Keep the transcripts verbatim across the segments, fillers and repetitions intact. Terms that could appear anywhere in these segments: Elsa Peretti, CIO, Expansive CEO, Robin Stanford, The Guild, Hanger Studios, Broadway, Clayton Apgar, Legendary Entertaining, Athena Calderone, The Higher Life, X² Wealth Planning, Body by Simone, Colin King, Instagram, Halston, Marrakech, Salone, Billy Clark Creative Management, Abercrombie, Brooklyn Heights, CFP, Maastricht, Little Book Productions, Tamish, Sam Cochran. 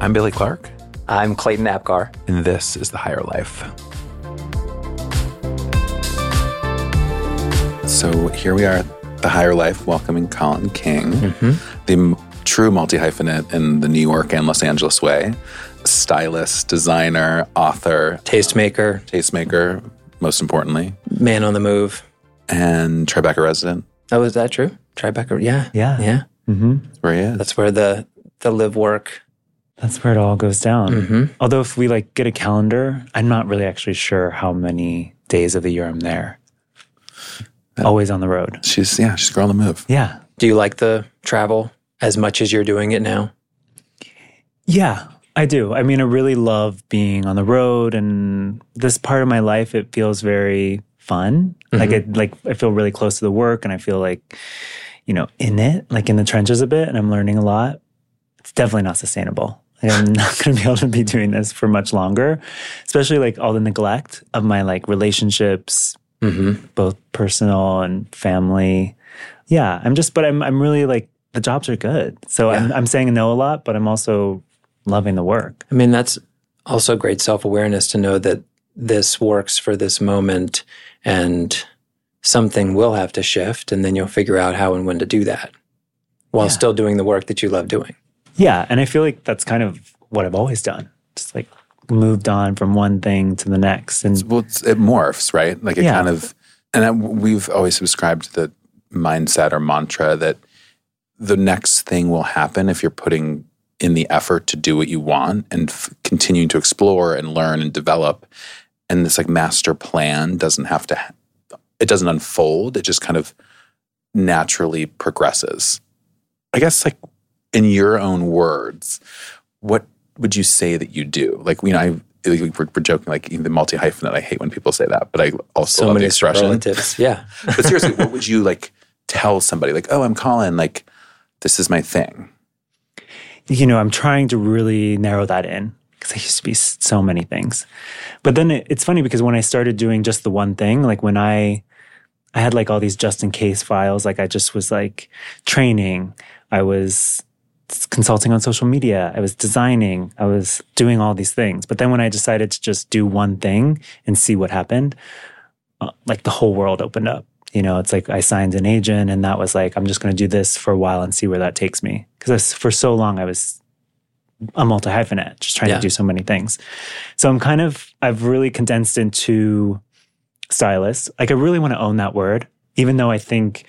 I'm Billy Clark. I'm Clayton Apgar. And this is The Higher Life. So here we are at The Higher Life, welcoming Colin King, mm-hmm. the m- true multi-hyphenate in the New York and Los Angeles way, stylist, designer, author. Tastemaker. Um, tastemaker, most importantly. Man on the move. And Tribeca resident. Oh, is that true? Tribeca, yeah. Yeah. Yeah. Mm-hmm. That's where he is. That's where the, the live work. That's where it all goes down. Mm-hmm. Although if we like get a calendar, I'm not really actually sure how many days of the year I'm there. That, Always on the road. She's, yeah, she's a girl on the move. Yeah. Do you like the travel as much as you're doing it now? Yeah, I do. I mean, I really love being on the road, and this part of my life, it feels very fun. Mm-hmm. Like, it, like I feel really close to the work, and I feel like, you know, in it, like in the trenches a bit, and I'm learning a lot. It's definitely not sustainable. Like, I'm not going to be able to be doing this for much longer, especially like all the neglect of my like relationships, mm-hmm. both personal and family. Yeah, I'm just, but I'm I'm really like, the jobs are good. So yeah. I'm, I'm saying no a lot, but I'm also loving the work. I mean, that's also great self-awareness to know that this works for this moment and something will have to shift, and then you'll figure out how and when to do that while yeah. still doing the work that you love doing. Yeah, and I feel like that's kind of what I've always done. Just like moved on from one thing to the next. And well, it morphs, right? Like it yeah. kind of, and I, we've always subscribed to the mindset or mantra that the next thing will happen if you're putting in the effort to do what you want and f- continuing to explore and learn and develop. And this like master plan doesn't have to, ha- it doesn't unfold. It just kind of naturally progresses. I guess like in your own words, what would you say that you do? Like, you know, I we're, we're joking, like the multi-hyphenate, I hate when people say that, but I also so love the expression. Yeah. But seriously, what would you like tell somebody? Like, oh, I'm Colin, like this is my thing. You know, I'm trying to really narrow that in because I used to be so many things. But then it, it's funny because when I started doing just the one thing, like when I, I had like all these just in case files, like I just was like training, I was consulting on social media, I was designing, I was doing all these things. But then when I decided to just do one thing and see what happened, uh, like the whole world opened up. You know, it's like I signed an agent, and that was like, I'm just going to do this for a while and see where that takes me. Because for so long, I was a multi-hyphenate, just trying yeah. to do so many things. So I'm kind of, I've really condensed into stylist. Like, I really want to own that word, even though I think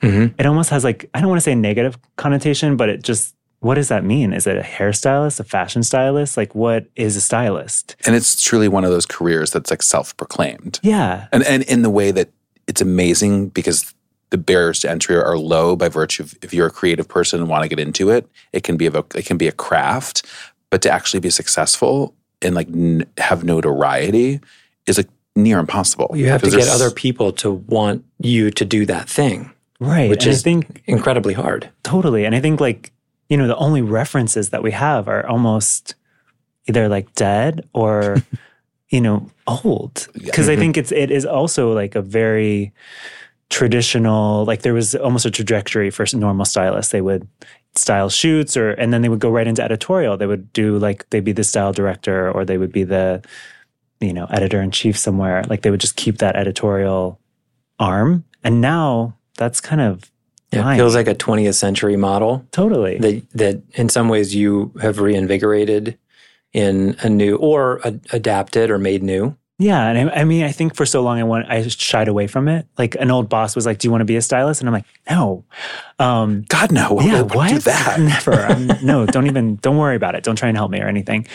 mm-hmm. it almost has like, I don't want to say a negative connotation, but it just, what does that mean? Is it a hairstylist, a fashion stylist? Like, what is a stylist? And it's truly one of those careers that's like self-proclaimed. Yeah. And and in the way that, it's amazing because the barriers to entry are low by virtue of if you're a creative person and want to get into it, it can be a it can be a craft, but to actually be successful and like n- have notoriety is like near impossible. Well, you have to get other people to want you to do that thing, right? Which and is I think, incredibly hard. Totally, and I think like you know the only references that we have are almost either like dead or. you know, old. Because mm-hmm. I think it's it is also like a very traditional, like there was almost a trajectory for normal stylists. They would style shoots or, and then they would go right into editorial. They would do like, they'd be the style director or they would be the, you know, editor in chief somewhere. Like they would just keep that editorial arm. And now that's kind of yeah, it feels like a twentieth century model. Totally. That, that in some ways you have reinvigorated in a new or a, adapted or made new. Yeah. And I, I mean, I think for so long I want, I just shied away from it. Like an old boss was like, do you want to be a stylist? And I'm like, no. Um, God, no. Yeah, what? Do that. Never. I'm, no, don't even, don't worry about it. Don't try and help me or anything.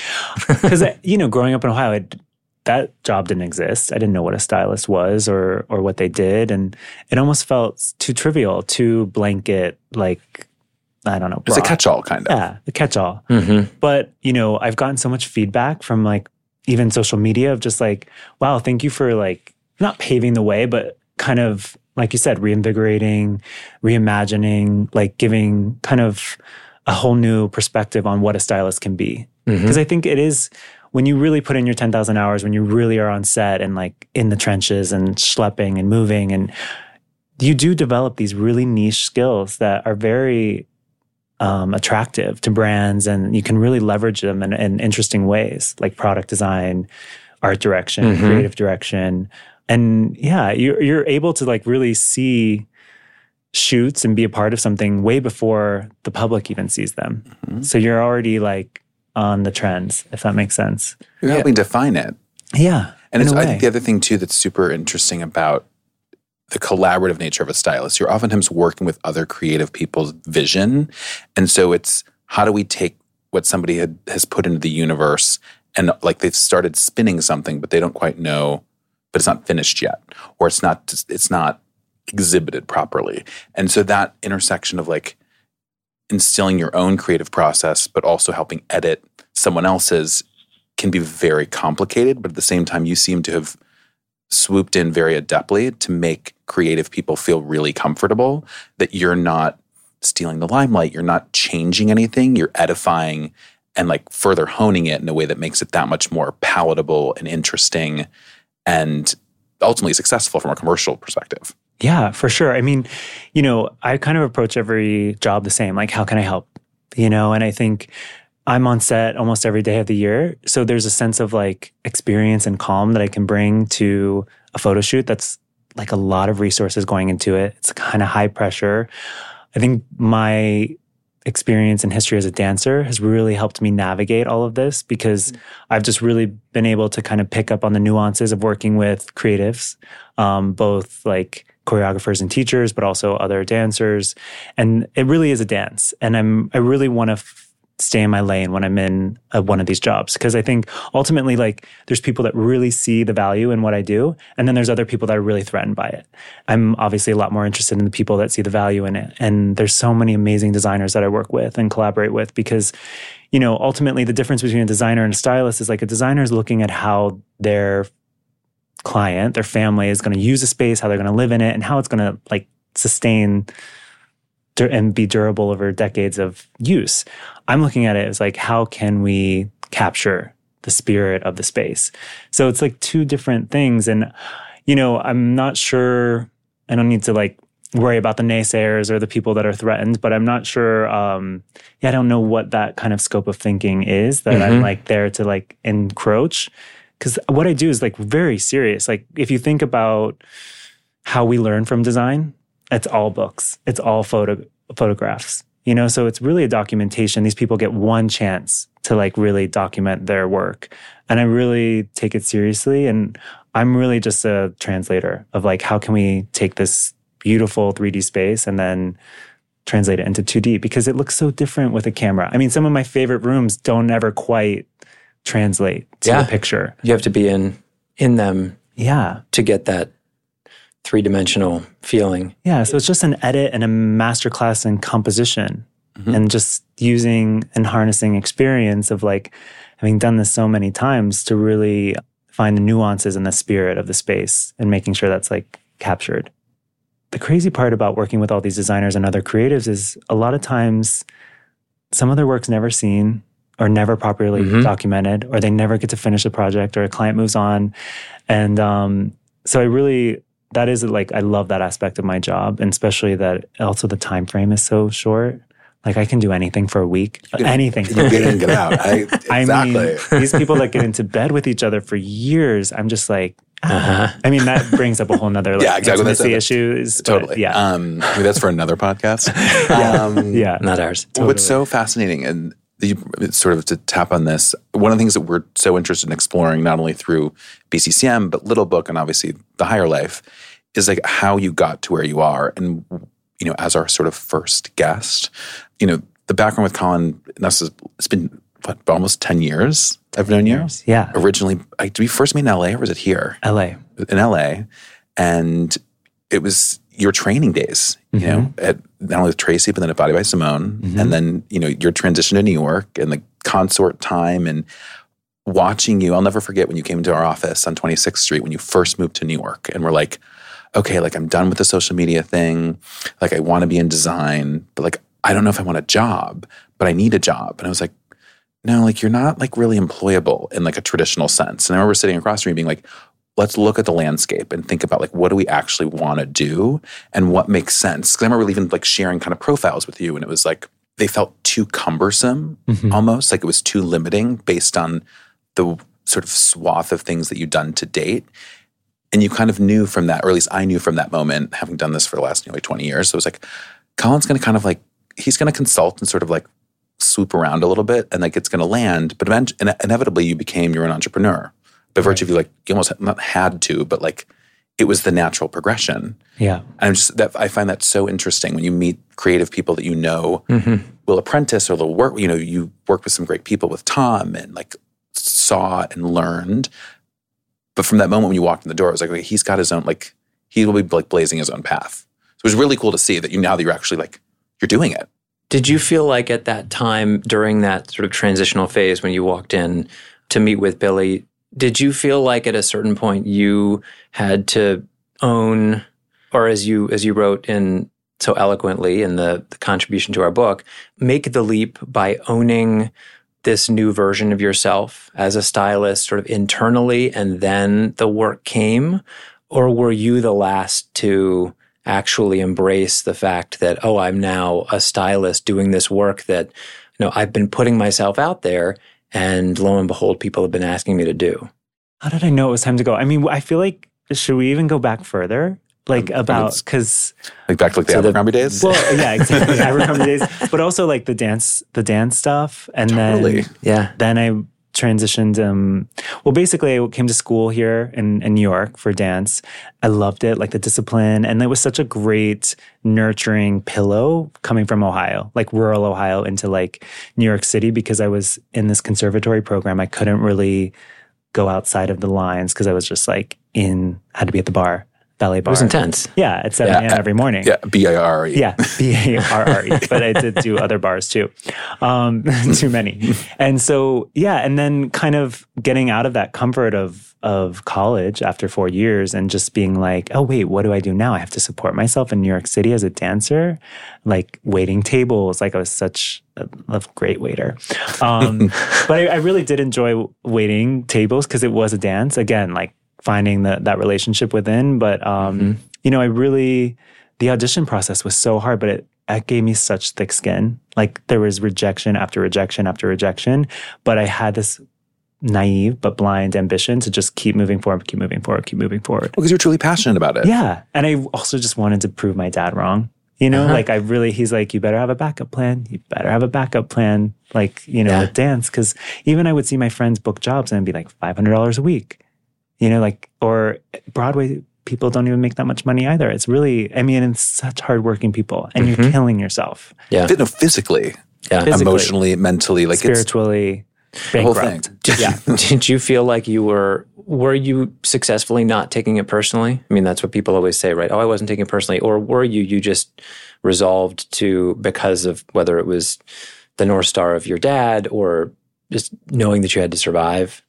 Because, you know, growing up in Ohio, it, that job didn't exist. I didn't know what a stylist was or or what they did. And it almost felt too trivial, too blanket, like, I don't know. Broad. It's a catch-all kind of. Yeah, a catch-all. Mm-hmm. But, you know, I've gotten so much feedback from like even social media of just like, wow, thank you for like not paving the way, but kind of, like you said, reinvigorating, reimagining, like giving kind of a whole new perspective on what a stylist can be. Because mm-hmm. I think it is when you really put in your ten thousand hours, when you really are on set and like in the trenches and schlepping and moving, and you do develop these really niche skills that are very um, attractive to brands, and you can really leverage them in, in interesting ways, like product design, art direction, mm-hmm. creative direction. And yeah, you're, you're able to like really see shoots and be a part of something way before the public even sees them. Mm-hmm. So you're already like on the trends, if that makes sense. You're yeah. helping define it. Yeah. And it's, I think the other thing too that's super interesting about the collaborative nature of a stylist, you're oftentimes working with other creative people's vision. And so it's, how do we take what somebody had, has put into the universe, and like they've started spinning something, but they don't quite know, but it's not finished yet, or it's not it's not exhibited properly. And so that intersection of like instilling your own creative process, but also helping edit someone else's, can be very complicated. But at the same time, you seem to have swooped in very adeptly to make creative people feel really comfortable that you're not stealing the limelight, you're not changing anything, you're edifying and like further honing it in a way that makes it that much more palatable and interesting and ultimately successful from a commercial perspective. Yeah, for sure. I mean, you know, I kind of approach every job the same, like, how can I help? You know, and I think I'm on set almost every day of the year. So there's a sense of like experience and calm that I can bring to a photo shoot that's like a lot of resources going into it. It's kind of high pressure. I think my experience and history as a dancer has really helped me navigate all of this, because mm-hmm. I've just really been able to kind of pick up on the nuances of working with creatives, um, both like choreographers and teachers, but also other dancers. And it really is a dance. And I'm, I really want to f- stay in my lane when I'm in a, one of these jobs. Because I think ultimately, like, there's people that really see the value in what I do. And then there's other people that are really threatened by it. I'm obviously a lot more interested in the people that see the value in it. And there's so many amazing designers that I work with and collaborate with, because, you know, ultimately the difference between a designer and a stylist is like, a designer is looking at how their client, their family is going to use a space, how they're going to live in it, and how it's going to like sustain and be durable over decades of use. I'm looking at it as like, how can we capture the spirit of the space? So it's like two different things. And, you know, I'm not sure, I don't need to like worry about the naysayers or the people that are threatened, but I'm not sure, um, yeah, I don't know what that kind of scope of thinking is that mm-hmm. I'm like there to like encroach. Because what I do is like very serious. Like, if you think about how we learn from design, it's all books. It's all photo photographs, you know? So it's really a documentation. These people get one chance to like really document their work. And I really take it seriously. And I'm really just a translator of like, how can we take this beautiful three D space and then translate it into two D? Because it looks so different with a camera. I mean, some of my favorite rooms don't ever quite translate to yeah. the picture. You have to be in in them yeah. to get that three-dimensional feeling. Yeah, so it's just an edit and a masterclass in composition mm-hmm. and just using and harnessing experience of like having done this so many times to really find the nuances and the spirit of the space and making sure that's like captured. The crazy part about working with all these designers and other creatives is a lot of times some of their work's never seen or never properly mm-hmm. documented, or they never get to finish a project, or a client moves on. And um, so I really... that is like, I love that aspect of my job, and especially that also the time frame is so short. Like, I can do anything for a week, can, anything. You get in and get out. I, exactly. I mean, these people that get into bed with each other for years, I'm just like, uh-huh. I mean, that brings up a whole nother like, yeah, exactly. That's the issues. Totally. Yeah. Um, I mean, that's for another podcast. um, yeah. Not ours. Totally. What's so fascinating, and you, sort of to tap on this, one of the things that we're so interested in exploring, not only through B C C M, but Little Book and obviously The Higher Life, is like how you got to where you are. And, you know, as our sort of first guest, you know, the background with Colin, and this is, it's been what, almost ten years I've known you. Yeah. Originally, I, did we first meet in L A, or was it here? L A. In L A. And it was your training days, you mm-hmm. know, at not only with Tracy, but then at Body by Simone. Mm-hmm. And then, you know, your transition to New York and the consort time, and watching you. I'll never forget when you came into our office on twenty-sixth street when you first moved to New York, and we're like, okay, like, I'm done with the social media thing. Like, I want to be in design, but like, I don't know if I want a job, but I need a job. And I was like, no, like, you're not like really employable in like a traditional sense. And I remember sitting across from you being like, let's look at the landscape and think about like, what do we actually want to do and what makes sense? Because I remember even like sharing kind of profiles with you, and it was like, they felt too cumbersome, mm-hmm. almost, like it was too limiting based on the sort of swath of things that you'd done to date. And you kind of knew from that, or at least I knew from that moment, having done this for the last nearly twenty years, so it was like, Colin's going to kind of like, he's going to consult and sort of like swoop around a little bit, and like it's going to land. But event- inevitably, you became your own entrepreneur. By right. virtue of you, like, you almost not had to, but like, it was the natural progression. Yeah. And I'm just, that, I find that so interesting when you meet creative people that you know mm-hmm. will apprentice or will work, you know, you work with some great people with Tom and like saw and learned. But from that moment when you walked in the door, it was like, okay, he's got his own, like, he will be like blazing his own path. So it was really cool to see that you, now that you're actually like, you're doing it. Did you feel like at that time, during that sort of transitional phase when you walked in to meet with Billy, did you feel like at a certain point you had to own, or as you as you wrote in so eloquently in the, the contribution to our book, make the leap by owning this new version of yourself as a stylist sort of internally, and then the work came? Or were you the last to actually embrace the fact that, oh, I'm now a stylist doing this work that, you know, I've been putting myself out there, and lo and behold, people have been asking me to do? How did I know it was time to go? I mean, I feel like, should we even go back further? Like um, about, because... Like back to like the so Abercrombie the, days? Well, yeah, exactly. Abercrombie days. But also like the dance, the dance stuff. And totally. then, yeah. then I transitioned. Um, well, basically I came to school here in, in New York for dance. I loved it, like the discipline. And it was such a great nurturing pillow coming from Ohio, like rural Ohio into like New York City, because I was in this conservatory program. I couldn't really go outside of the lines because I was just like in, had to be at the bar. Ballet bar. It was intense. Yeah, at seven a.m. Yeah, every morning. Yeah, B A R R E. Yeah, B A R R E. But I did do other bars too. Um, too many. And so, yeah, and then kind of getting out of that comfort of of college after four years and just being like, oh, wait, what do I do now? I have to support myself in New York City as a dancer, like waiting tables. Like I was such a, a great waiter. Um, but I, I really did enjoy waiting tables because it was a dance. Again, like, finding the, that relationship within. But, um, mm-hmm. you know, I really, the audition process was so hard, but it, it gave me such thick skin. Like there was rejection after rejection after rejection. But I had this naive but blind ambition to just keep moving forward, keep moving forward, keep moving forward. Because well, you're truly passionate about it. Yeah. And I also just wanted to prove my dad wrong. You know, uh-huh. like I really, he's like, you better have a backup plan. You better have a backup plan. Like, you know, yeah. with dance. Because even I would see my friends book jobs and it'd be like five hundred dollars a week. You know, like, or Broadway people don't even make that much money either. It's really, I mean, it's such hardworking people, and mm-hmm. you're killing yourself. Yeah. No, physically, yeah. physically, emotionally, mentally, like spiritually, it's bankrupt. The whole thing. Yeah. Did you feel like you were, were you successfully not taking it personally? I mean, that's what people always say, right? Oh, I wasn't taking it personally. Or were you, you just resolved to, because of whether it was the North Star of your dad or just knowing that you had to survive?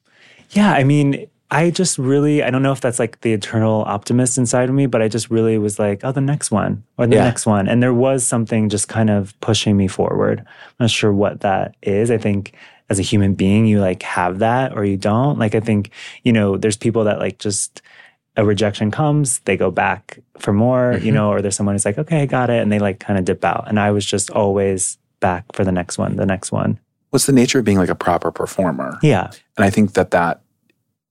Yeah. I mean, I just really, I don't know if that's like the eternal optimist inside of me, but I just really was like, oh, the next one or the yeah. next one. And there was something just kind of pushing me forward. I'm not sure what that is. I think as a human being, you like have that or you don't. Like, I think, you know, there's people that like just a rejection comes, they go back for more, mm-hmm. you know, or there's someone who's like, okay, I got it. And they like kind of dip out. And I was just always back for the next one, the next one. What's the nature of being like a proper performer? Yeah. And I think that that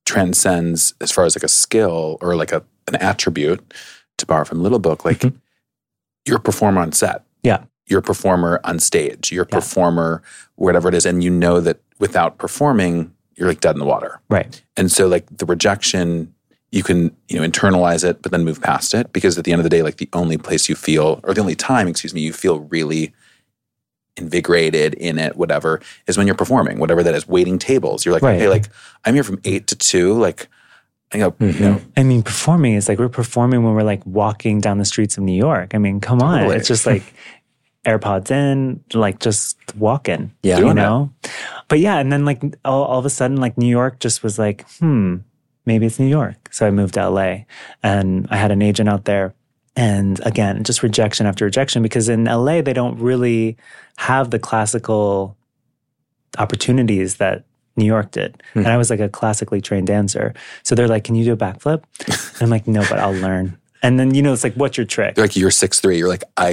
transcends as far as like a skill or like a an attribute, to borrow from Little Book, like mm-hmm. you're a performer on set. Yeah. You're a performer on stage. You're a yeah. performer, whatever it is. And you know that without performing, you're like dead in the water. Right. And so like the rejection, you can, you know, internalize it, but then move past it. Because at the end of the day, like the only place you feel, or the only time, excuse me, you feel really invigorated in it, whatever, is when you're performing, whatever that is, waiting tables. You're like, right. okay, like, I'm here from eight to two, like, I know, mm-hmm. you know. I mean, performing is like, we're performing when we're like walking down the streets of New York. I mean, come totally. on. It's just like AirPods in, like just walking, yeah, you know? It. But yeah, and then like all, all of a sudden, like New York just was like, hmm, maybe it's New York. So I moved to L A and I had an agent out there. And again, just rejection after rejection, because in L A, they don't really have the classical opportunities that New York did. Mm-hmm. And I was like a classically trained dancer. So they're like, can you do a backflip? And I'm like, no, but I'll learn. And then, you know, it's like, what's your trick? They're like, you're six three. You're like, I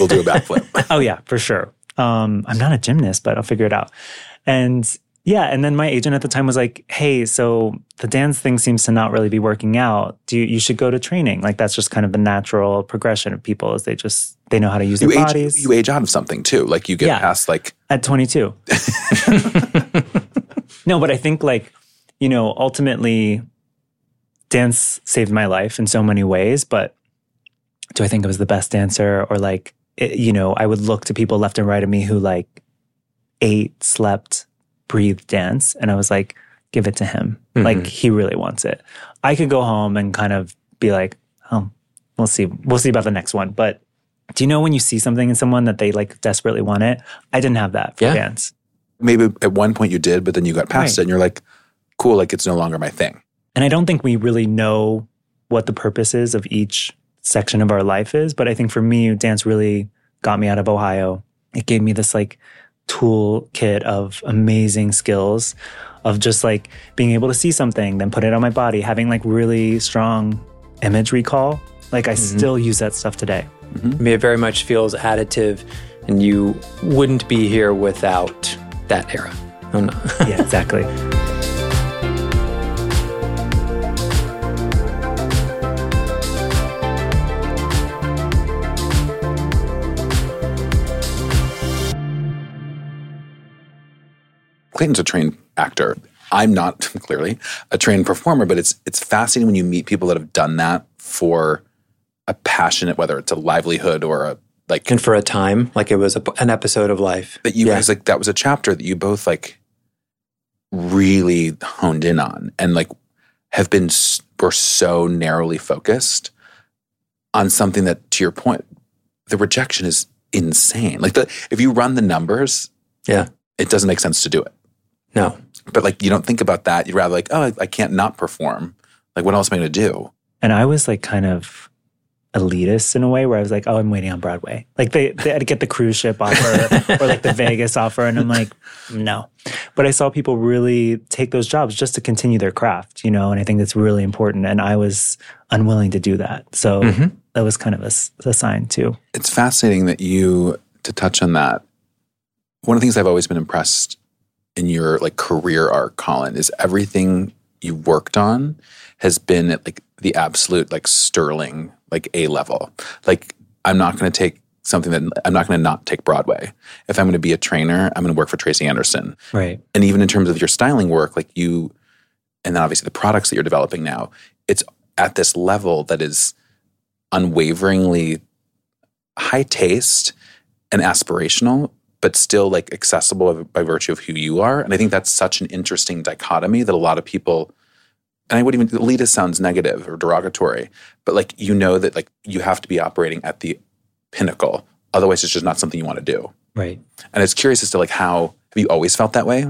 will do a backflip. Oh, yeah, for sure. Um, I'm not a gymnast, but I'll figure it out. And yeah, and then my agent at the time was like, hey, so the dance thing seems to not really be working out. Do you, you should go to training. Like, that's just kind of the natural progression of people, is they just, they know how to use you their age, bodies. You age out of something too. Like, you get yeah, past like... At twenty-two. No, but I think like, you know, ultimately dance saved my life in so many ways, but do I think I was the best dancer or like, it, you know, I would look to people left and right of me who like ate, slept, breathed dance. And I was like, give it to him. Mm-hmm. Like, he really wants it. I could go home and kind of be like, oh, we'll see. We'll see about the next one. But do you know when you see something in someone that they like desperately want it? I didn't have that for yeah. dance. Maybe at one point you did, but then you got past right. it and you're like, cool, like it's no longer my thing. And I don't think we really know what the purpose is of each section of our life is. But I think for me, dance really got me out of Ohio. It gave me this like toolkit of amazing skills of just like being able to see something, then put it on my body, having like really strong image recall. Like, I mm-hmm. still use that stuff today. Mm-hmm. I mean, it very much feels additive, and you wouldn't be here without that era. Oh, no. Yeah, exactly. Clayton's a trained actor. I'm not, clearly, a trained performer, but it's it's fascinating when you meet people that have done that for a passionate, whether it's a livelihood or a, like... And for a time, like it was a, an episode of life. That you yeah. guys, like, that was a chapter that you both, like, really honed in on and, like, have been, were so narrowly focused on something that, to your point, the rejection is insane. Like, the, if you run the numbers, yeah, it doesn't make sense to do it. No. But like, you don't think about that. You're rather like, oh, I, I can't not perform. Like, what else am I going to do? And I was like kind of elitist in a way where I was like, oh, I'm waiting on Broadway. Like they, they had to get the cruise ship offer or like the Vegas offer. And I'm like, no. But I saw people really take those jobs just to continue their craft, you know? And I think that's really important. And I was unwilling to do that. So mm-hmm. that was kind of a, a sign too. It's fascinating that you, to touch on that, one of the things I've always been impressed in your like career arc, Colin, is everything you worked on has been at like the absolute like sterling, like A level. Like, I'm not going to take something that I'm not going to not take Broadway. If I'm going to be a trainer, I'm going to work for Tracy Anderson. Right. And even in terms of your styling work, like you, and then obviously the products that you're developing now, it's at this level that is unwaveringly high taste and aspirational, but still like accessible by virtue of who you are. And I think that's such an interesting dichotomy that a lot of people, and I wouldn't even, elitist sounds negative or derogatory, but like, you know that like you have to be operating at the pinnacle. Otherwise it's just not something you want to do. Right. And I was curious as to like how, have you always felt that way?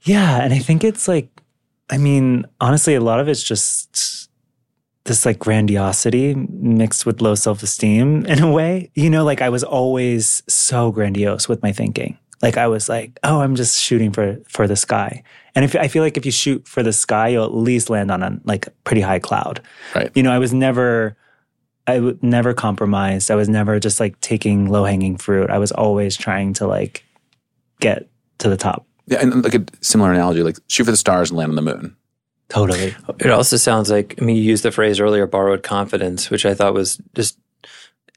Yeah. And I think it's like, I mean, honestly, a lot of it's just this like grandiosity mixed with low self-esteem in a way. You know, like I was always so grandiose with my thinking. Like I was like, oh, I'm just shooting for for the sky. And if, I feel like if you shoot for the sky, you'll at least land on a like pretty high cloud. Right. You know, I was never, I w- never compromised. I was never just like taking low-hanging fruit. I was always trying to like get to the top. Yeah, and like a similar analogy, like shoot for the stars and land on the moon. Totally. It also sounds like, I mean, you used the phrase earlier, borrowed confidence, which I thought was just,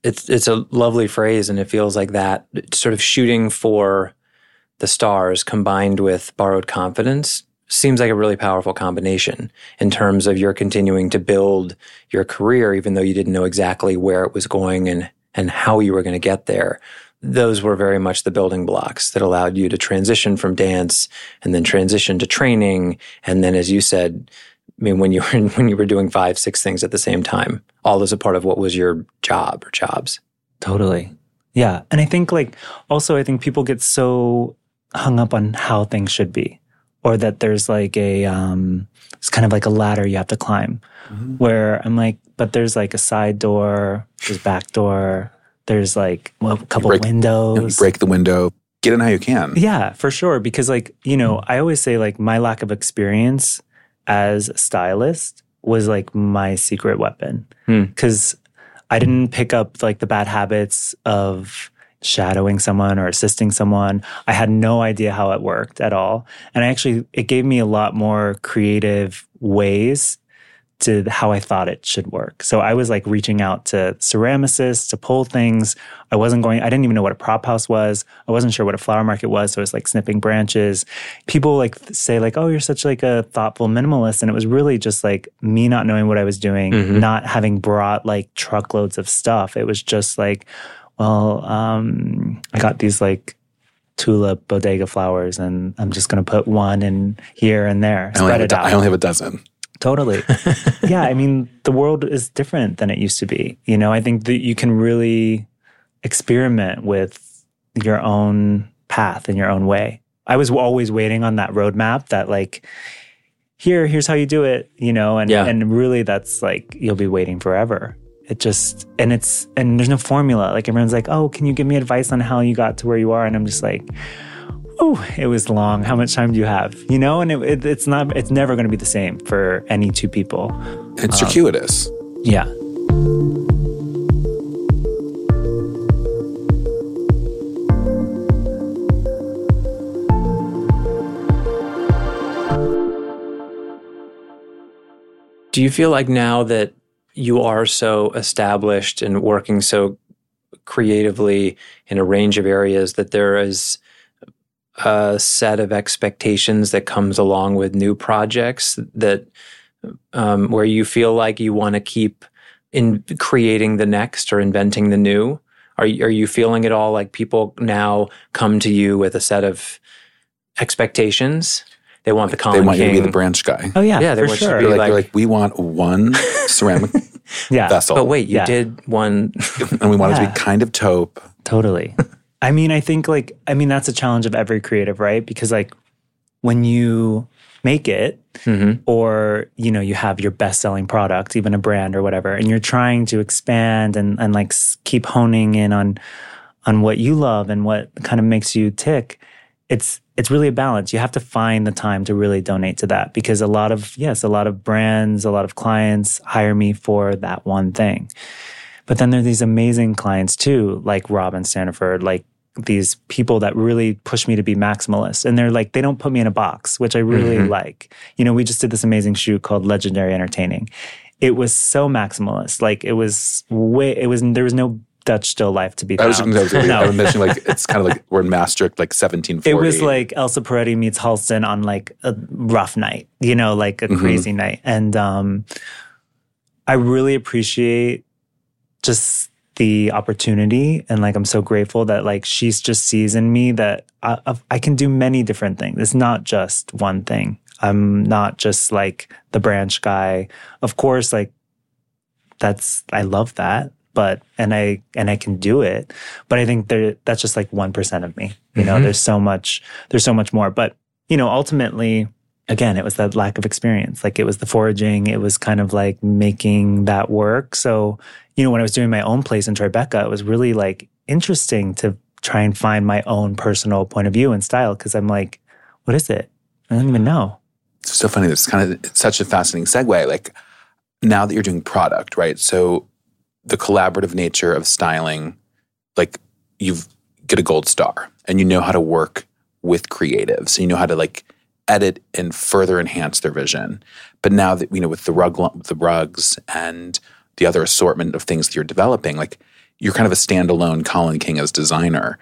it's it's a lovely phrase, and it feels like that sort of shooting for the stars combined with borrowed confidence seems like a really powerful combination in terms of you're continuing to build your career, even though you didn't know exactly where it was going and, and how you were going to get there. Those were very much the building blocks that allowed you to transition from dance and then transition to training. And then, as you said, I mean, when you were, when you were doing five, six things at the same time, all as a part of what was your job or jobs. Totally. Yeah. And I think like, also, I think people get so hung up on how things should be, or that there's like a, um, it's kind of like a ladder you have to climb mm-hmm. where I'm like, but there's like a side door, there's back door. There's like well, a couple break, windows. Break the window. Get in how you can. Yeah, for sure. Because like, you know, I always say like my lack of experience as a stylist was like my secret weapon. Because hmm. I didn't pick up like the bad habits of, shadowing someone or assisting someone. I had no idea how it worked at all. And I actually, it gave me a lot more creative ways to how I thought it should work. So I was like reaching out to ceramicists to pull things. I wasn't going, I didn't even know what a prop house was. I wasn't sure what a flower market was. So I was like snipping branches. People like say like, oh, you're such like a thoughtful minimalist. And it was really just like me not knowing what I was doing, mm-hmm. not having brought like truckloads of stuff. It was just like, well, um, I got these like tulip bodega flowers and I'm just going to put one in here and there. I only, spread it do- out. I only have a dozen. Totally. Yeah, I mean, the world is different than it used to be. You know, I think that you can really experiment with your own path and your own way. I was always waiting on that roadmap that like, here, here's how you do it, you know, and, yeah. and really that's like, you'll be waiting forever. It just, and it's, and there's no formula. Like everyone's like, oh, can you give me advice on how you got to where you are? And I'm just like, oh, it was long. How much time do you have? You know, and it, it, it's not, it's never going to be the same for any two people. It's um, circuitous. Yeah. Do you feel like now that you are so established and working so creatively in a range of areas that there is a set of expectations that comes along with new projects that um, where you feel like you want to keep in creating the next or inventing the new? Are you, are you feeling at all like people now come to you with a set of expectations? They want the Colin King. They want you to be the branch guy. Oh, yeah, yeah, they for want sure. You to be like, like, like, we want one ceramic yeah. vessel. But wait, you yeah. did one. And we want yeah. it to be kind of taupe. Totally. I mean, I think like, I mean, that's a challenge of every creative, right? Because like when you make it mm-hmm. or, you know, you have your best-selling product, even a brand or whatever, and you're trying to expand and, and like keep honing in on, on what you love and what kind of makes you tick, it's, it's really a balance. You have to find the time to really donate to that because a lot of, yes, a lot of brands, a lot of clients hire me for that one thing. But then there are these amazing clients too, like Robin Stanford, like these people that really push me to be maximalist. And they're like, they don't put me in a box, which I really mm-hmm. like. You know, we just did this amazing shoot called Legendary Entertaining. It was so maximalist. Like it was way, it was, there was no Dutch still life to be found. I was just going to say, I was mentioning like, it's kind of like, we're in Maastricht, like seventeen forty. It was like Elsa Peretti meets Halston on like a rough night, you know, like a mm-hmm. crazy night. And um, I really appreciate just the opportunity. And like, I'm so grateful that like, she's just sees in me that I, I can do many different things. It's not just one thing. I'm not just like the branch guy. Of course, like that's, I love that, but, and I, and I can do it, but I think there, that's just like one percent of me, you know, mm-hmm. there's so much, there's so much more, but you know, ultimately, again, it was that lack of experience. Like it was the foraging. It was kind of like making that work. So, you know, when I was doing my own place in Tribeca, it was really like interesting to try and find my own personal point of view and style. Cause I'm like, what is it? I don't even know. It's so funny. That's kind of it's such a fascinating segue. Like now that you're doing product, right? So the collaborative nature of styling, like you get a gold star and you know how to work with creatives. So you know how to like, edit and further enhance their vision. But now that, you know, with the rug, the rugs and the other assortment of things that you're developing, like you're kind of a standalone Colin King as designer.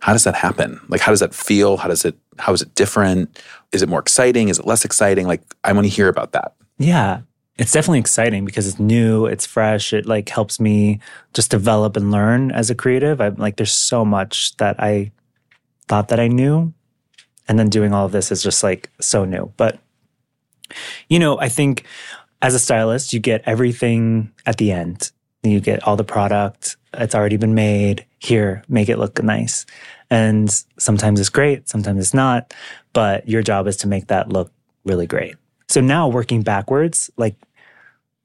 How does that happen? Like, how does that feel? How does it, how is it different? Is it more exciting? Is it less exciting? Like, I want to hear about that. Yeah. It's definitely exciting because it's new, it's fresh. It like helps me just develop and learn as a creative. I'm like, there's so much that I thought that I knew. And then doing all of this is just like so new. But, you know, I think as a stylist, you get everything at the end. You get all the product. It's already been made. Here, make it look nice. And sometimes it's great. Sometimes it's not. But your job is to make that look really great. So now working backwards, like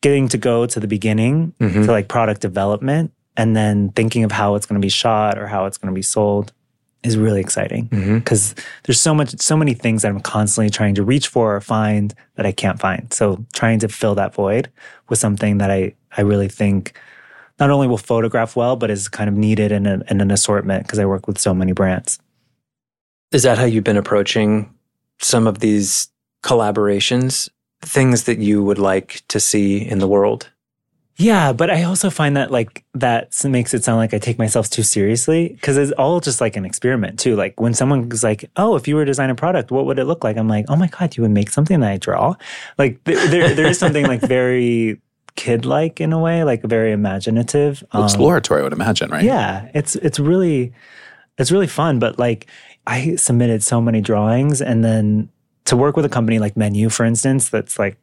getting to go to the beginning, mm-hmm. to like product development, and then thinking of how it's going to be shot or how it's going to be sold is really exciting because mm-hmm. there's so much, so many things that I'm constantly trying to reach for or find that I can't find. So trying to fill that void with something that I, I really think not only will photograph well, but is kind of needed in, a, in an assortment because I work with so many brands. Is that how you've been approaching some of these collaborations, things that you would like to see in the world? Yeah, but I also find that like that makes it sound like I take myself too seriously because it's all just like an experiment too. Like when someone's like, oh, if you were to design a product, what would it look like? I'm like, oh my God, you would make something that I draw? Like th- there, there is something like very kid-like in a way, like very imaginative. Um, Exploratory, I would imagine, right? Yeah, it's it's really, it's really fun. But like I submitted so many drawings, and then to work with a company like Menu, for instance, that's like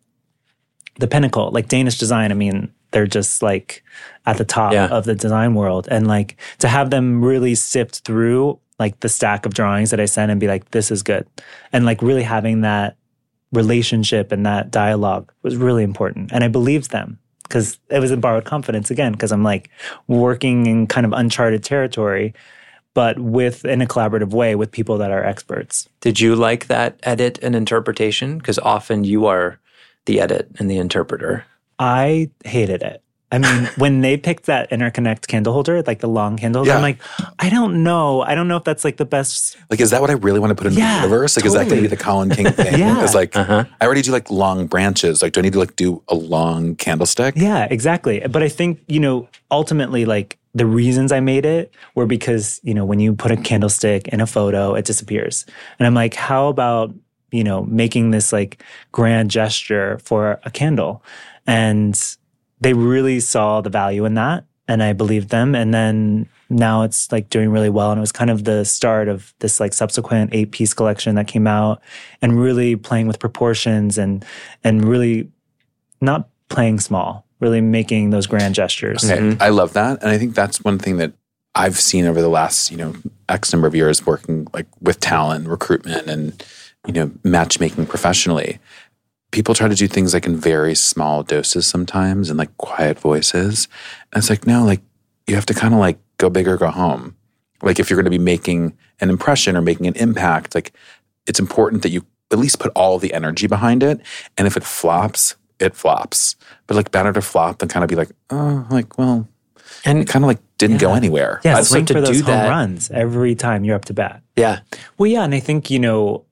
the pinnacle, like Danish design, I mean, they're just like at the top yeah. of the design world. And like to have them really sift through like the stack of drawings that I sent and be like, this is good. And like really having that relationship and that dialogue was really important. And I believed them because it was a borrowed confidence again, because I'm like working in kind of uncharted territory, but with in a collaborative way with people that are experts. Did you like that edit and interpretation? Because often you are the edit and the interpreter. I hated it. I mean, when they picked that interconnect candle holder, like the long candles, yeah. I'm like, I don't know. I don't know if that's like the best. Like, is that what I really want to put in yeah, the universe? Like, totally. Is that going to be the Colin King thing? yeah. It's like, uh-huh. I already do like long branches. Like, do I need to like do a long candlestick? Yeah, exactly. But I think, you know, ultimately like the reasons I made it were because, you know, when you put a candlestick in a photo, it disappears. And I'm like, how about, you know, making this like grand gesture for a candle? And they really saw the value in that, and I believed them. And then now it's like doing really well. And it was kind of the start of this like subsequent eight-piece collection that came out, and really playing with proportions and and really not playing small, really making those grand gestures. Okay, mm-hmm. I love that. And I think that's one thing that I've seen over the last, you know, X number of years working like with talent, recruitment, and, you know, matchmaking professionally. People try to do things like in very small doses sometimes and like quiet voices. And it's like, no, like you have to kind of like go big or go home. Like if you're going to be making an impression or making an impact, like it's important that you at least put all the energy behind it. And if it flops, it flops. But like better to flop than kind of be like, oh, like, well, and it kind of like didn't yeah. go anywhere. Yeah, swing for those home runs every time you're up to bat. Yeah. Well, yeah. And I think, you know,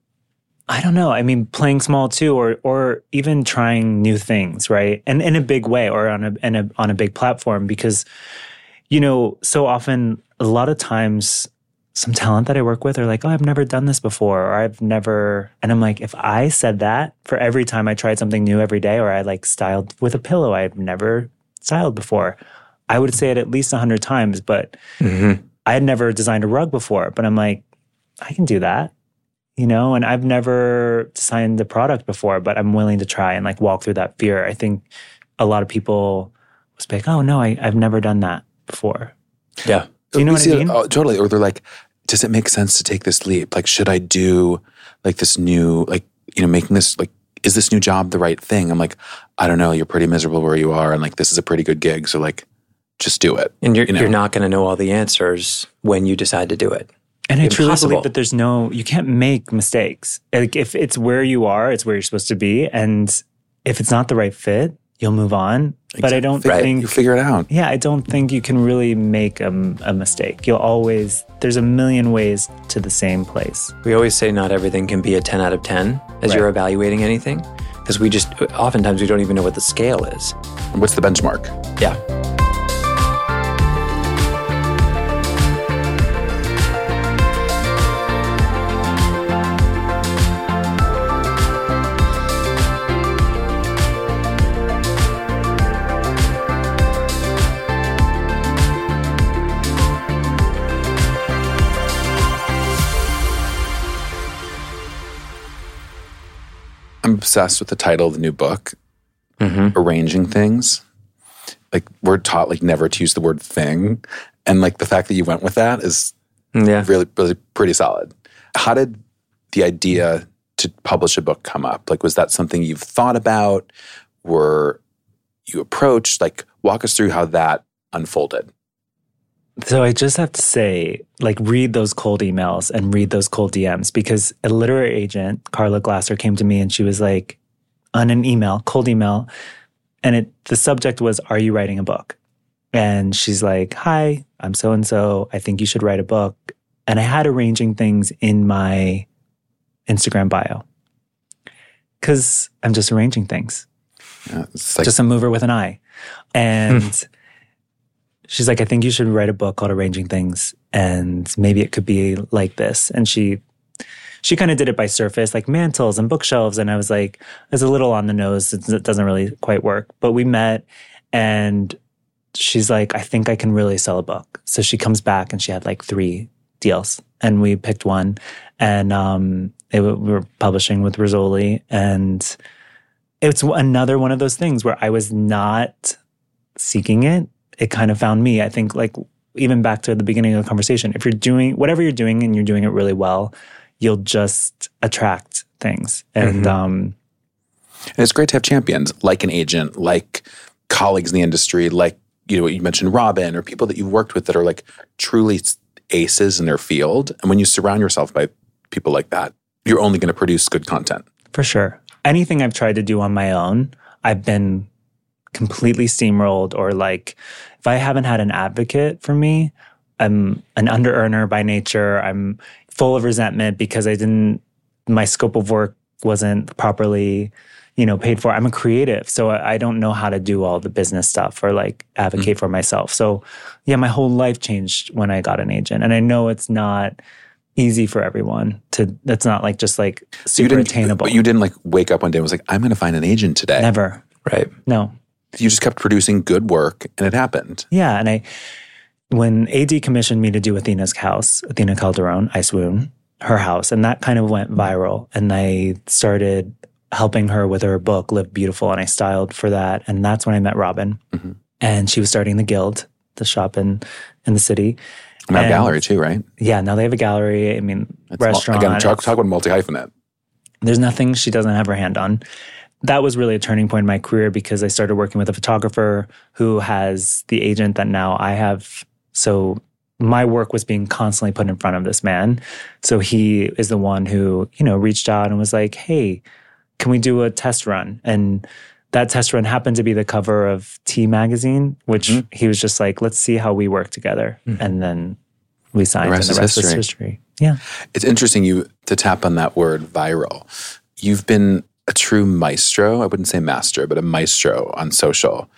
I don't know. I mean, playing small too, or or even trying new things, right? And in a big way, or on a, in a on a big platform, because, you know, so often, a lot of times, some talent that I work with are like, "Oh, I've never done this before," or "I've never," and I'm like, if I said that for every time I tried something new every day, or I like styled with a pillow I've never styled before, I would say it at least a hundred times. But mm-hmm. I had never designed a rug before, but I'm like, I can do that. You know, and I've never designed the product before, but I'm willing to try and like walk through that fear. I think a lot of people was like, oh no, I, I've never done that before. Yeah. Do you know we what I mean? It, oh, totally. Or they're like, does it make sense to take this leap? Like, should I do like this new, like, you know, making this, like, is this new job the right thing? I'm like, I don't know. You're pretty miserable where you are. And like, this is a pretty good gig. So like, just do it. And you're, you know? You're not going to know all the answers when you decide to do it. And I truly believe that there's no, you can't make mistakes. Like if it's where you are, it's where you're supposed to be. And if it's not the right fit, you'll move on. Exactly. But I don't right. think. You figure it out. Yeah, I don't think you can really make a, a mistake. You'll always, there's a million ways to the same place. We always say not everything can be a ten out of ten as right. you're evaluating anything. Because we just, oftentimes we don't even know what the scale is. What's the benchmark? Yeah. I'm obsessed with the title of the new book, mm-hmm. Arranging Things. Like we're taught like never to use the word thing. And like the fact that you went with that is yeah. really, really pretty solid. How did the idea to publish a book come up? Like was that something you've thought about? Were you approached? Like walk us through how that unfolded. So I just have to say, like, read those cold emails and read those cold D Ms, because a literary agent, Carla Glasser, came to me and she was like, on an email, cold email, and it the subject was, "Are you writing a book?" And she's like, hi, I'm so-and-so. I think you should write a book. And I had arranging things in my Instagram bio because I'm just arranging things. Yeah, like- just a mover with an eye. And she's like, I think you should write a book called Arranging Things. And maybe it could be like this. And she... She kind of did it by surface, like mantles and bookshelves. And I was like, it's a little on the nose. It doesn't really quite work. But we met and she's like, I think I can really sell a book. So she comes back and she had like three deals. And we picked one. And um, it, we were publishing with Rizzoli. And it's another one of those things where I was not seeking it. It kind of found me. I think like even back to the beginning of the conversation, if you're doing whatever you're doing and you're doing it really well, you'll just attract things. And, mm-hmm. um, and it's great to have champions, like an agent, like colleagues in the industry, like, you know, you mentioned Robin, or people that you've worked with that are like truly aces in their field. And when you surround yourself by people like that, you're only going to produce good content. For sure. Anything I've tried to do on my own, I've been completely steamrolled, or like, if I haven't had an advocate for me, I'm an under-earner by nature. I'm full of resentment because I didn't, my scope of work wasn't properly, you know, paid for. I'm a creative, so I, I don't know how to do all the business stuff or like advocate mm-hmm. for myself. So yeah, my whole life changed when I got an agent. And I know it's not easy for everyone to, that's not like just like super so attainable. But you didn't like wake up one day and was like, I'm going to find an agent today. Never. Right. No. You just kept producing good work and it happened. Yeah. And I... When A D commissioned me to do Athena's house, Athena Calderone, I swoon, her house, and that kind of went viral. And I started helping her with her book, Live Beautiful, and I styled for that. And that's when I met Robin. Mm-hmm. And she was starting the Guild, the shop in, in the city. And they have a gallery too, right? Yeah, now they have a gallery. I mean, it's restaurant. Again, talk, talk about multi-hyphenate. There's nothing she doesn't have her hand on. That was really a turning point in my career because I started working with a photographer who has the agent that now I have. So my work was being constantly put in front of this man. So he is the one who, you know, reached out and was like, hey, can we do a test run? And that test run happened to be the cover of T Magazine, which mm-hmm. he was just like, let's see how we work together. Mm-hmm. And then we signed the rest, and the rest is, history. is history. Yeah. It's interesting you to tap on that word viral. You've been a true maestro. I wouldn't say master, but a maestro on social.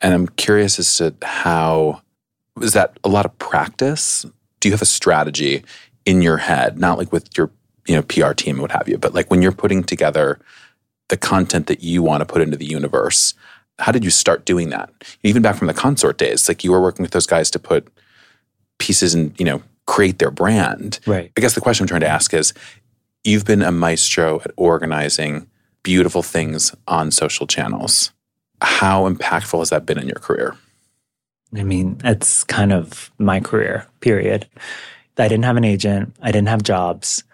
And I'm curious as to how... Is that a lot of practice? Do you have a strategy in your head? Not like with your, you know, P R team and what have you, but like when you're putting together the content that you want to put into the universe, how did you start doing that? Even back from the Consort days, like you were working with those guys to put pieces and, you know, create their brand. Right. I guess the question I'm trying to ask is, you've been a maestro at organizing beautiful things on social channels. How impactful has that been in your career? I mean, it's kind of my career, period. I didn't have an agent. I didn't have jobs.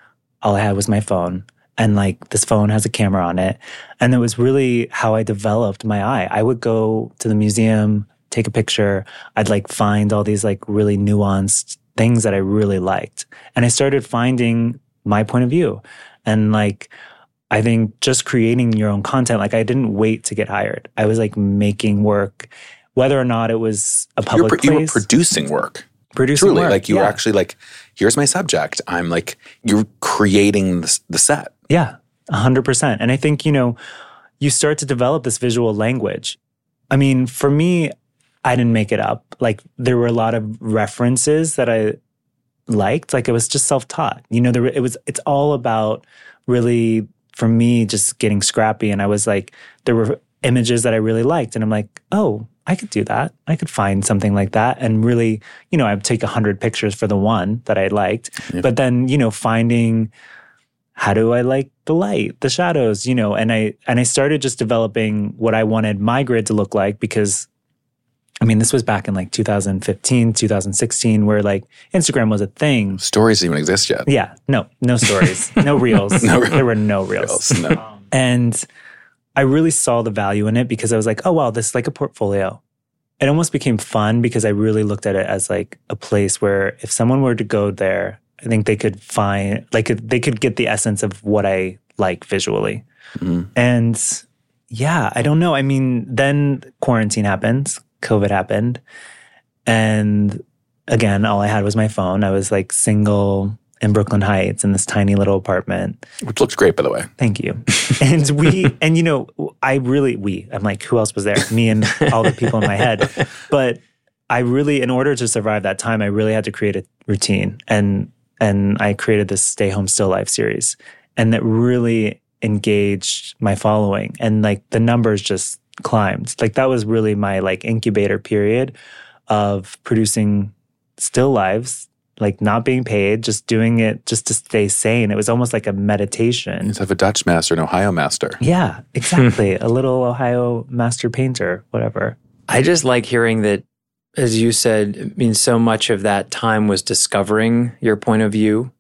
All I had was my phone. And like this phone has a camera on it. And that was really how I developed my eye. I would go to the museum, take a picture. I'd like find all these like really nuanced things that I really liked. And I started finding my point of view. And like, I think just creating your own content, like I didn't wait to get hired. I was like making work. Whether or not it was a public You're, place. You were producing work. Producing Truly, work, like you yeah. were actually like, here's my subject. I'm like, you're creating the, the set. Yeah, one hundred percent. And I think, you know, you start to develop this visual language. I mean, for me, I didn't make it up. Like there were a lot of references that I liked. Like it was just self-taught. You know, there, it was. It's all about really, for me, just getting scrappy. And I was like, there were images that I really liked. And I'm like, oh, I could do that. I could find something like that. And really, you know, I'd take one hundred pictures for the one that I liked. Yeah. But then, you know, finding how do I like the light, the shadows, you know, and I and I started just developing what I wanted my grid to look like because, I mean, this was back in like two thousand fifteen, two thousand sixteen, where like Instagram was a thing. Stories didn't even exist yet. Yeah. No, no stories. no reels. No reels. There were no reels. reels no. And... I really saw the value in it because I was like, oh, wow, this is like a portfolio. It almost became fun because I really looked at it as like a place where if someone were to go there, I think they could find, like they could get the essence of what I like visually. Mm-hmm. And yeah, I don't know. I mean, then quarantine happened, COVID happened. And again, all I had was my phone. I was like single in Brooklyn Heights in this tiny little apartment. Which looks great, by the way. Thank you. And we, and you know, I really, we, I'm like, who else was there? Me and all the people in my head. But I really, in order to survive that time, I really had to create a routine. And and I created this Stay Home Still Life series. And that really engaged my following. And like the numbers just climbed. Like that was really my like incubator period of producing still lives, like not being paid, just doing it just to stay sane. It was almost like a meditation. You have a Dutch master, an Ohio master. Yeah, exactly. A little Ohio master painter, whatever. I just like hearing that, as you said, I mean, so much of that time was discovering your point of view.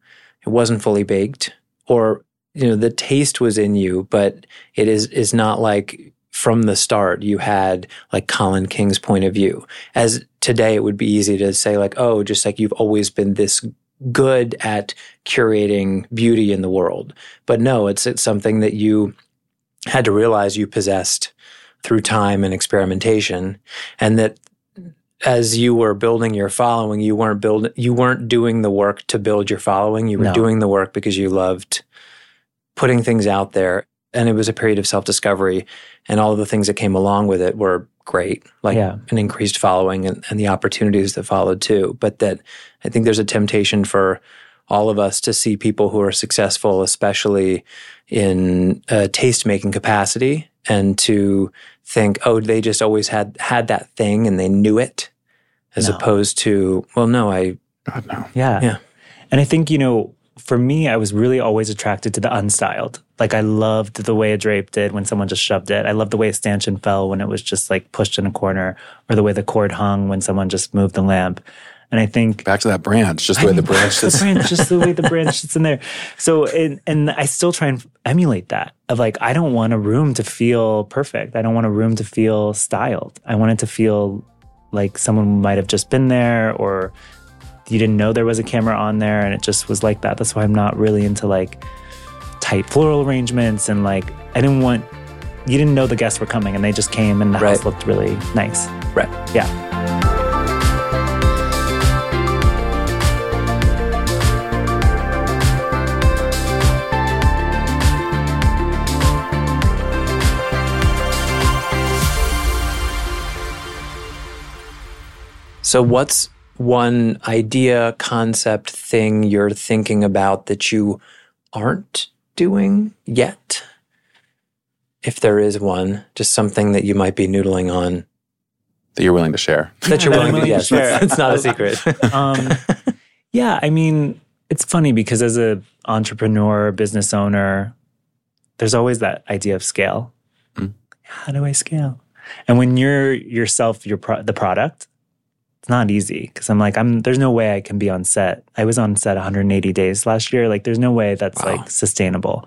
It wasn't fully baked, or, you know, the taste was in you, but it is, is not like from the start you had like Colin King's point of view. As today, it would be easy to say like, oh, just like you've always been this good at curating beauty in the world. But no, it's, it's something that you had to realize you possessed through time and experimentation, and that as you were building your following, you weren't building, you weren't doing the work to build your following. You were no. doing the work because you loved putting things out there. And it was a period of self-discovery, and all of the things that came along with it were great, like yeah. an increased following and, and the opportunities that followed too. But that I think there's a temptation for all of us to see people who are successful, especially in a taste-making capacity, and to think, oh, they just always had, had that thing and they knew it, as no. opposed to, well, no, I... God, no. Yeah. yeah. And I think, you know, for me, I was really always attracted to the unstyled. Like I loved the way a drape did when someone just shoved it. I loved the way a stanchion fell when it was just like pushed in a corner, or the way the cord hung when someone just moved the lamp. And I think... Back to that branch, just the I way mean, the branch sits. The branch, just the way the branch sits in there. So, and, and I still try and emulate that. Of like, I don't want a room to feel perfect. I don't want a room to feel styled. I want it to feel like someone might have just been there, or you didn't know there was a camera on there, and it just was like that. That's why I'm not really into like tight floral arrangements, and like, I didn't want... You didn't know the guests were coming, and they just came, and the right. house looked really nice. Right. Yeah. So what's one idea, concept, thing you're thinking about that you aren't doing yet? If there is one, just something that you might be noodling on. That you're willing to share. That you're willing, willing to, yes, to share. It's not a secret. um, yeah, I mean, it's funny because as an entrepreneur, business owner, there's always that idea of scale. Mm. How do I scale? And when you're yourself, your pro- the product, it's not easy, because I'm like, I'm. There's no way I can be on set. I was on set one hundred eighty days last year. Like, there's no way that's wow. like sustainable.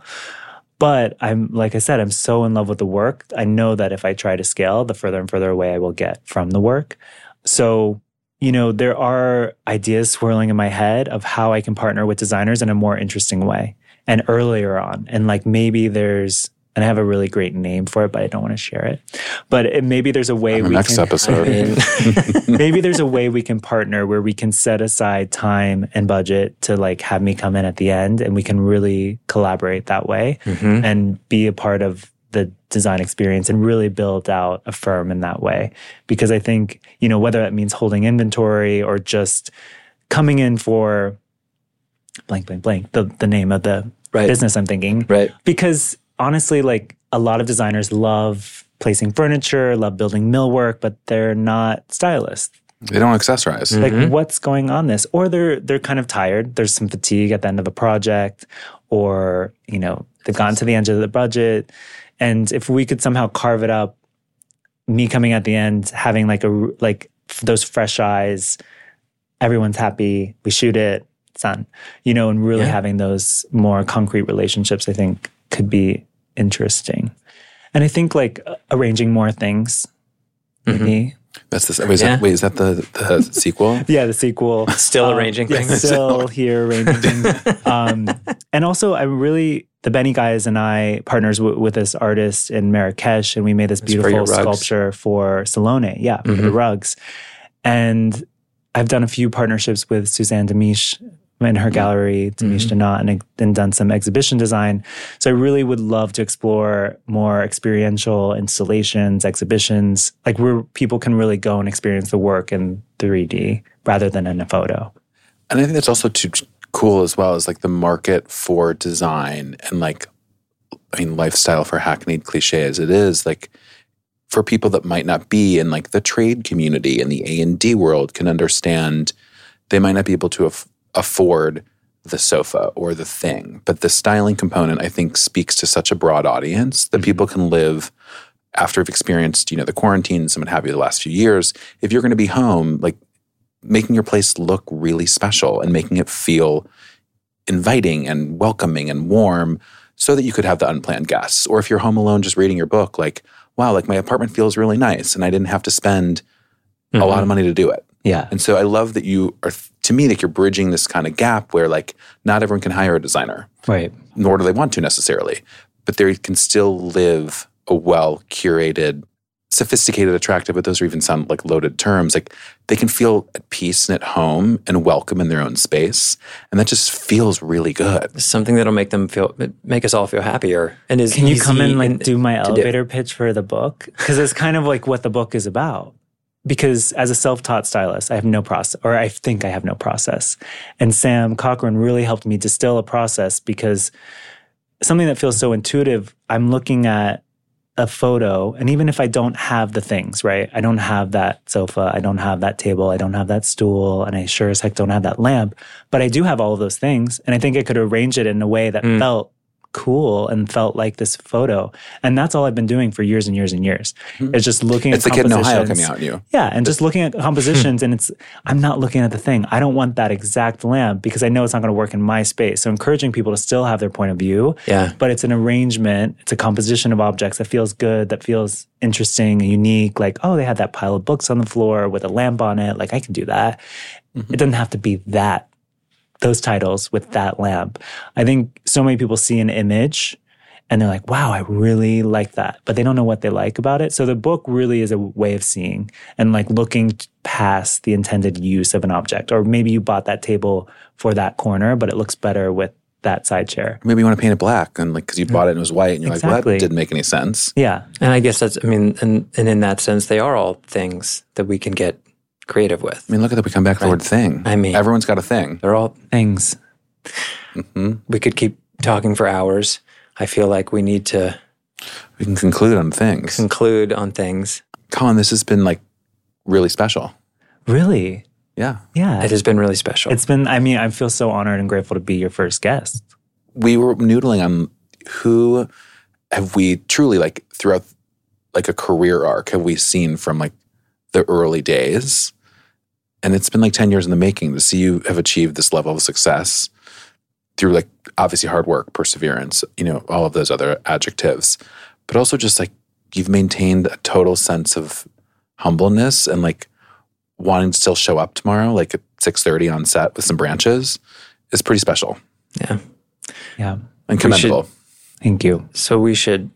But I'm, like I said, I'm so in love with the work. I know that if I try to scale, the further and further away I will get from the work. So, you know, there are ideas swirling in my head of how I can partner with designers in a more interesting way and earlier on. And like maybe there's, and I have a really great name for it, but I don't want to share it. But it, maybe there's a way we next can... Next episode. I mean, maybe there's a way we can partner where we can set aside time and budget to like have me come in at the end, and we can really collaborate that way mm-hmm. and be a part of the design experience and really build out a firm in that way. Because I think, you know, whether that means holding inventory or just coming in for blank, blank, blank, the, the name of the right. business I'm thinking. Right. Because... honestly, like a lot of designers love placing furniture, love building millwork, but they're not stylists. They don't accessorize. Mm-hmm. Like what's going on this? Or they're they're kind of tired. There's some fatigue at the end of a project, or, you know, they've gotten to the end of the budget. And if we could somehow carve it up, me coming at the end, having like a like those fresh eyes, everyone's happy, we shoot it, it's done. You know, and really yeah. having those more concrete relationships, I think, could be interesting. And I think like uh, arranging more things. Mm-hmm. Maybe. That's the, wait, is yeah. that, wait, is that the, the sequel? Yeah, the sequel. Still um, arranging yeah, things. Still here arranging things. Um, and also I really, the Benny guys and I partners w- with this artist in Marrakech, and we made this it's beautiful sculpture for Salone. Yeah, mm-hmm. for the rugs. And I've done a few partnerships with Suzanne Demisch in her gallery, Tamish mm-hmm. Denat, and, and done some exhibition design. So I really would love to explore more experiential installations, exhibitions, like where people can really go and experience the work in three D rather than in a photo. And I think that's also too cool as well, is like the market for design and like, I mean, lifestyle for hackneyed cliches. It is like for people that might not be in like the trade community and the A and D world can understand, they might not be able to afford afford the sofa or the thing. But the styling component, I think, speaks to such a broad audience that mm-hmm. people can live after they've experienced, you know, the quarantines and what have you the last few years. If you're going to be home, like making your place look really special and making it feel inviting and welcoming and warm so that you could have the unplanned guests. Or if you're home alone just reading your book, like, wow, like my apartment feels really nice and I didn't have to spend mm-hmm. a lot of money to do it. Yeah. And so I love that you are, to me, like you're bridging this kind of gap where like not everyone can hire a designer. Right. Nor do they want to necessarily. But they can still live a well-curated, sophisticated, attractive, but those are even sound like loaded terms. Like they can feel at peace and at home and welcome in their own space. And that just feels really good. Something that'll make them feel, make us all feel happier. And is Can you come in like do my elevator do. pitch for the book? Because it's kind of like what the book is about. Because as a self-taught stylist, I have no process, or I think I have no process. And Sam Cochran really helped me distill a process, because something that feels so intuitive, I'm looking at a photo, and even if I don't have the things, right? I don't have that sofa, I don't have that table, I don't have that stool, and I sure as heck don't have that lamp, but I do have all of those things. And I think I could arrange it in a way that mm. felt cool and felt like this photo. And that's all I've been doing for years and years and years. Mm-hmm. It's just looking it's at compositions. It's the kid in Ohio coming out in you. Yeah, and just looking at compositions and it's, I'm not looking at the thing. I don't want that exact lamp because I know it's not going to work in my space. So encouraging people to still have their point of view. Yeah. But it's an arrangement. It's a composition of objects that feels good, that feels interesting and unique. Like, oh, they had that pile of books on the floor with a lamp on it. Like, I can do that. Mm-hmm. It doesn't have to be that. Those titles with that lamp. I think so many people see an image and they're like, wow, I really like that. But they don't know what they like about it. So the book really is a way of seeing and like looking past the intended use of an object. Or maybe you bought that table for that corner, but it looks better with that side chair. Maybe you want to paint it black and like because you mm-hmm. bought it and it was white and you're exactly. like, well, that didn't make any sense. Yeah. And I guess that's, I mean, and, and in that sense, they are all things that we can get creative with. I mean, look at that. We come back to the word thing. I mean, everyone's got a thing. They're all things. Mm-hmm. We could keep talking for hours. I feel like we need to. We can conclude on things. Conclude on things. Colin, this has been like really special. Really? Yeah. Yeah. It has been really special. It's been, I mean, I feel so honored and grateful to be your first guest. We were noodling on who have we truly like throughout like a career arc have we seen from like the early days. And it's been like ten years in the making to see you have achieved this level of success through like obviously hard work, perseverance, you know, all of those other adjectives, but also just like you've maintained a total sense of humbleness and like wanting to still show up tomorrow, like at six thirty on set with some branches is pretty special. Yeah. Yeah. And commendable. Should, thank you. So we should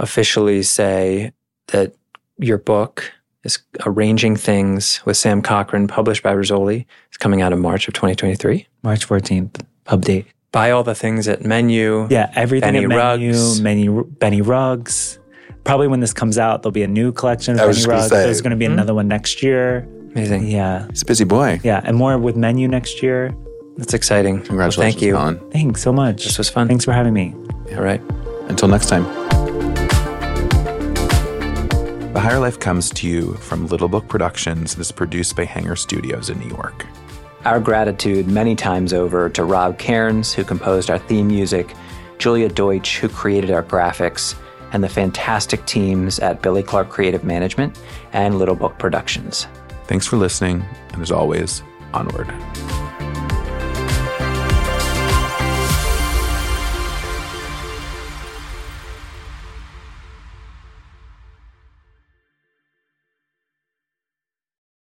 officially say that your book is Arranging Things with Sam Cochran, published by Rizzoli. It's coming out in March of twenty twenty-three. March fourteenth, pub date. Buy all the things at Menu. Yeah, everything Benny at Menu, Rugs. Menu, Benny Rugs. Probably when this comes out, there'll be a new collection of I Benny Rugs. Say, There's going to be mm-hmm. another one next year. Amazing. Yeah. He's a busy boy. Yeah, and more with Menu next year. That's exciting. Congratulations, well, thank you. Colin. Thanks so much. This was fun. Thanks for having me. Yeah. All right. Until next time. The Higher Life comes to you from Little Book Productions and is produced by Hanger Studios in New York. Our gratitude many times over to Rob Cairns, who composed our theme music, Julia Deutsch, who created our graphics, and the fantastic teams at Billy Clark Creative Management and Little Book Productions. Thanks for listening, and as always, onward.